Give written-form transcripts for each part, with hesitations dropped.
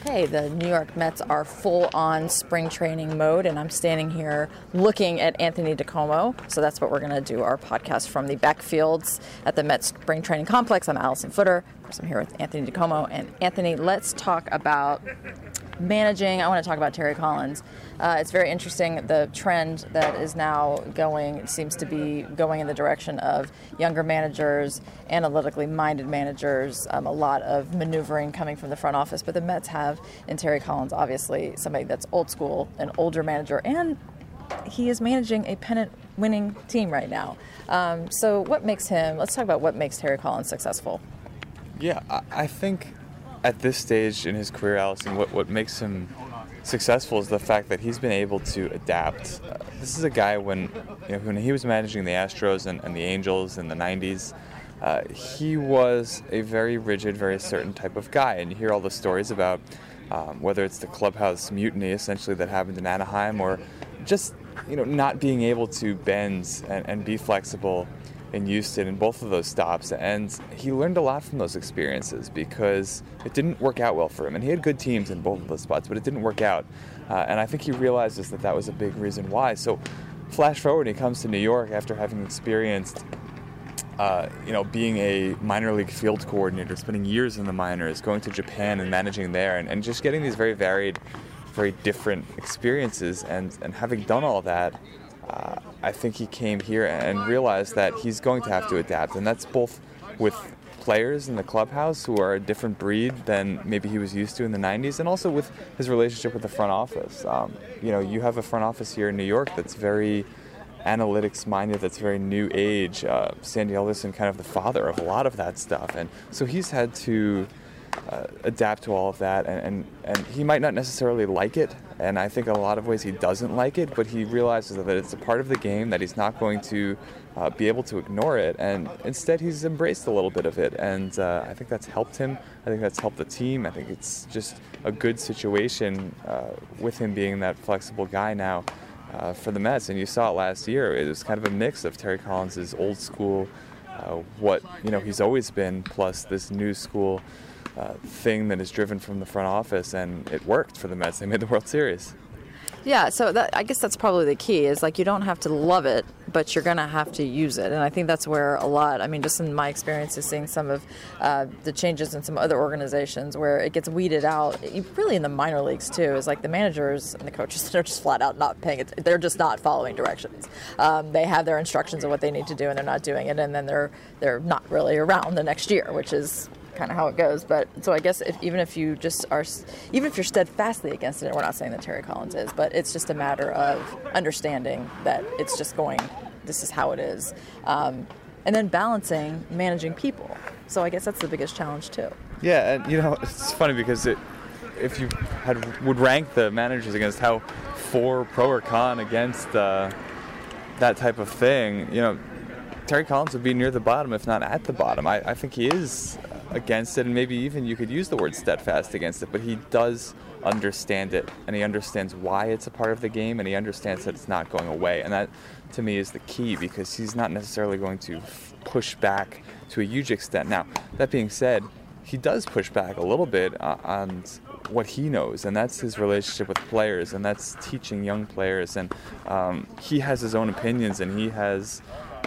Okay, the New York Mets are full-on spring training mode, and I'm standing here looking at Anthony DiComo. So that's what we're going to do, our podcast from the backfields at the Mets spring training complex. I'm Allison Footer. Of course, I'm here with Anthony DiComo. And Anthony, let's talk about managing. I want to talk about Terry Collins. It's very interesting. The trend that is now going seems to be going in the direction of younger managers, analytically minded managers, a lot of maneuvering coming from the front office. But the Mets have in Terry Collins, obviously, somebody that's old school, an older manager, and he is managing a pennant-winning team right now. So what makes him, let's talk about what makes Terry Collins successful. Yeah, I think at this stage in his career, Allison, what makes him successful is the fact that he's been able to adapt. This is a guy when he was managing the Astros and the Angels in the 90s, he was a very rigid, very certain type of guy. And you hear all the stories about whether it's the clubhouse mutiny, essentially, that happened in Anaheim, or just not being able to bend and be flexible in Houston in both of those stops. And he learned a lot from those experiences because it didn't work out well for him. And he had good teams in both of those spots, but it didn't work out. And I think he realizes that was a big reason why. So flash forward, he comes to New York after having experienced being a minor league field coordinator, spending years in the minors, going to Japan and managing there, and just getting these very varied, very different experiences. And having done all that, I think he came here and realized that he's going to have to adapt, and that's both with players in the clubhouse who are a different breed than maybe he was used to in the 90s, and also with his relationship with the front office. You have a front office here in New York that's very analytics-minded, that's very new age. Sandy Alderson, kind of the father of a lot of that stuff, and so he's had to adapt to all of that, and he might not necessarily like it, and I think in a lot of ways he doesn't like it, but he realizes that it's a part of the game, that he's not going to be able to ignore it, and instead he's embraced a little bit of it, and I think that's helped him. I think that's helped the team. I think it's just a good situation with him being that flexible guy now for the Mets, and you saw it last year. It was kind of a mix of Terry Collins' old school, what he's always been, plus this new school thing that is driven from the front office, and it worked for the Mets. They made the World Series. Yeah, so I guess that's probably the key is, you don't have to love it, but you're going to have to use it. And I think that's where just in my experience is seeing some of the changes in some other organizations where it gets weeded out, really in the minor leagues too, is the managers and the coaches, they're just flat out not paying attention. They're just not following directions. They have their instructions of what they need to do, and they're not doing it, and then they're not really around the next year, which is kind of how it goes. But so I guess even if you're steadfastly against it, we're not saying that Terry Collins is, but it's just a matter of understanding that it's just this is how it is, and then balancing managing people. So I guess that's the biggest challenge too. Yeah, and it's funny because if you would rank the managers against how for, pro, or con against that type of thing, Terry Collins would be near the bottom, if not at the bottom. I think he is against it, and maybe even you could use the word steadfast against it, but he does understand it, and he understands why it's a part of the game, and he understands that it's not going away. And that, to me, is the key, because he's not necessarily going to push back to a huge extent. Now, that being said, he does push back a little bit on what he knows, and that's his relationship with players, and that's teaching young players, and he has his own opinions, and he has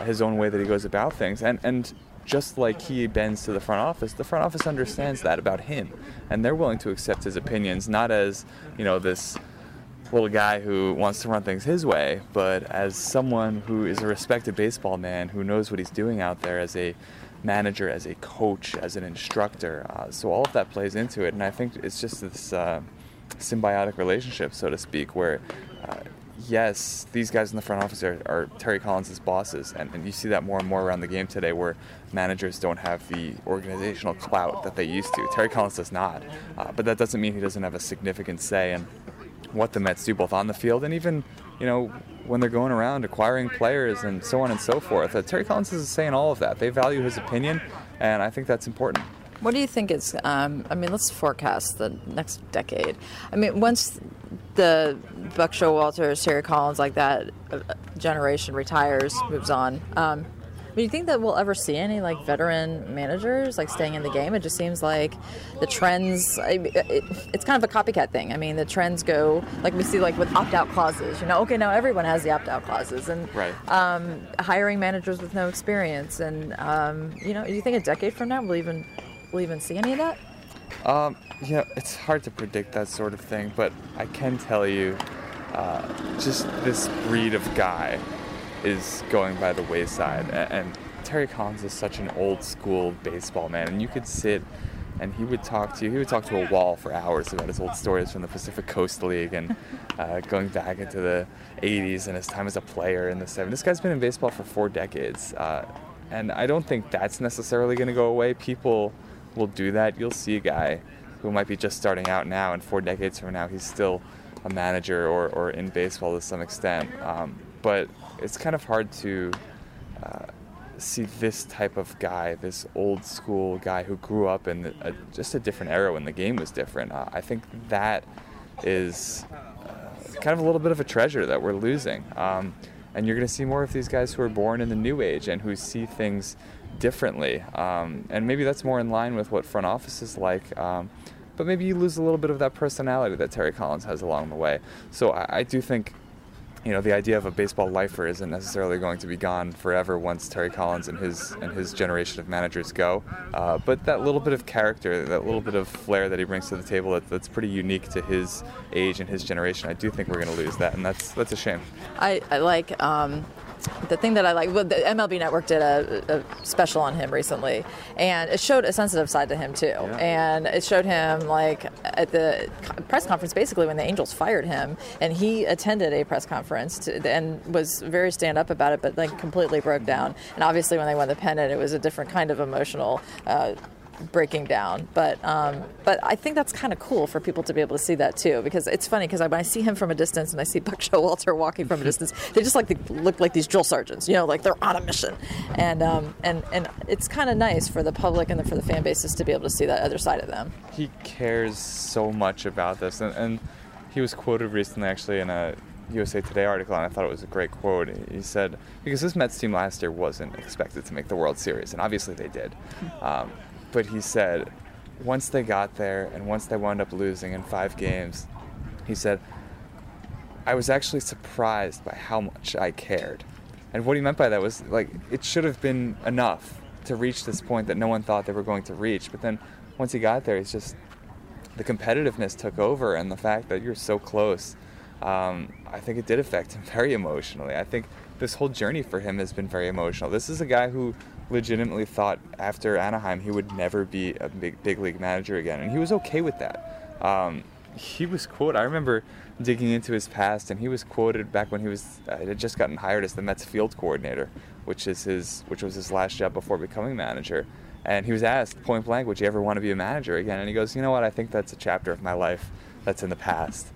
his own way that he goes about things, and just like he bends to the front office understands that about him, and they're willing to accept his opinions, not as, this little guy who wants to run things his way, but as someone who is a respected baseball man who knows what he's doing out there as a manager, as a coach, as an instructor. So all of that plays into it. And I think it's just this symbiotic relationship, so to speak, where yes, these guys in the front office are Terry Collins' bosses, and you see that more and more around the game today, where managers don't have the organizational clout that they used to. Terry Collins does not, but that doesn't mean he doesn't have a significant say in what the Mets do, both on the field and even, you know, when they're going around acquiring players and so on and so forth. Terry Collins is saying all of that. They value his opinion, and I think that's important. What do you think is, let's forecast the next decade. I mean, once the Buck Showalter, Terry Collins, like that generation retires, moves on, do you think that we'll ever see any, like, veteran managers, like, staying in the game? It just seems like the trends, it's kind of a copycat thing. I mean, the trends go, like, we see, like, with opt-out clauses, you know? Okay, now everyone has the opt-out clauses. And right. Hiring managers with no experience. And, do you think a decade from now we'll even see any of that? It's hard to predict that sort of thing, but I can tell you just this breed of guy is going by the wayside, and Terry Collins is such an old school baseball man, and you could sit and he would talk to a wall for hours about his old stories from the Pacific Coast League and going back into the 80s and his time as a player in the 70s. This guy's been in baseball for 4 decades, and I don't think that's necessarily going to go away. People will do that. You'll see a guy who might be just starting out now, and 4 decades from now he's still a manager or in baseball to some extent. But it's kind of hard to see this type of guy, this old school guy who grew up in just a different era when the game was different. I think that is kind of a little bit of a treasure that we're losing. And you're going to see more of these guys who are born in the new age and who see things differently. And maybe that's more in line with what front office is like. But maybe you lose a little bit of that personality that Terry Collins has along the way. So I do think, you know, the idea of a baseball lifer isn't necessarily going to be gone forever once Terry Collins and his generation of managers go. But that little bit of character, that little bit of flair that he brings to the table, that's pretty unique to his age and his generation. I do think we're going to lose that, and that's a shame. I like the thing that I like. Well, the MLB Network did a special on him recently, and it showed a sensitive side to him too. Yeah. And it showed him, like, at the press conference, basically when the Angels fired him, and he attended a press conference and was very stand up about it, but, like, completely broke down. And obviously when they won the pennant, it was a different kind of emotional breaking down, but I think that's kind of cool for people to be able to see that too, because it's funny, because when I see him from a distance and I see Buck Showalter walking from a distance, they just look like these drill sergeants, you know, like they're on a mission, and it's kind of nice for the public and for the fan bases to be able to see that other side of them. He cares so much about this, and he was quoted recently actually in a USA Today article, and I thought it was a great quote. He said, because this Mets team last year wasn't expected to make the World Series, and obviously they did. But he said, once they got there and once they wound up losing in 5 games, he said, I was actually surprised by how much I cared. And what he meant by that was, like, it should have been enough to reach this point that no one thought they were going to reach. But then once he got there, it's just the competitiveness took over, and the fact that you're so close, I think it did affect him very emotionally. I think this whole journey for him has been very emotional. This is a guy who legitimately thought after Anaheim he would never be a big league manager again, and he was okay with that. He was quoted, I remember digging into his past, and he was quoted back when he was had just gotten hired as the Mets field coordinator, which was his last job before becoming manager, and he was asked point blank, would you ever want to be a manager again? And he goes, you know what, I think that's a chapter of my life that's in the past.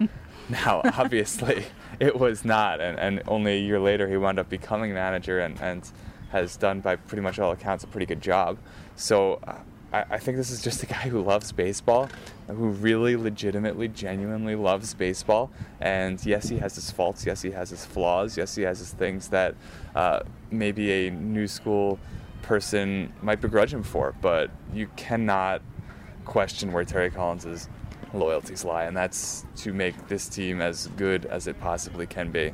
Now, obviously, it was not, and only a year later he wound up becoming manager and has done, by pretty much all accounts, a pretty good job. So I think this is just a guy who loves baseball, who really legitimately, genuinely loves baseball. And yes, he has his faults, yes, he has his flaws, yes, he has his things that maybe a new school person might begrudge him for, but you cannot question where Terry Collins is loyalties lie, and that's to make this team as good as it possibly can be.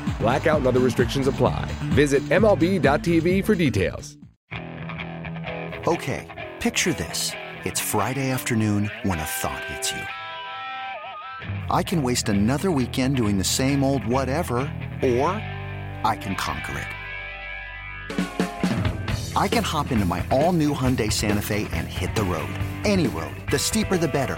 Blackout and other restrictions apply. Visit MLB.tv for details. Okay, picture this. It's Friday afternoon when a thought hits you. I can waste another weekend doing the same old whatever, or I can conquer it. I can hop into my all-new Hyundai Santa Fe and hit the road. Any road. The steeper, the better.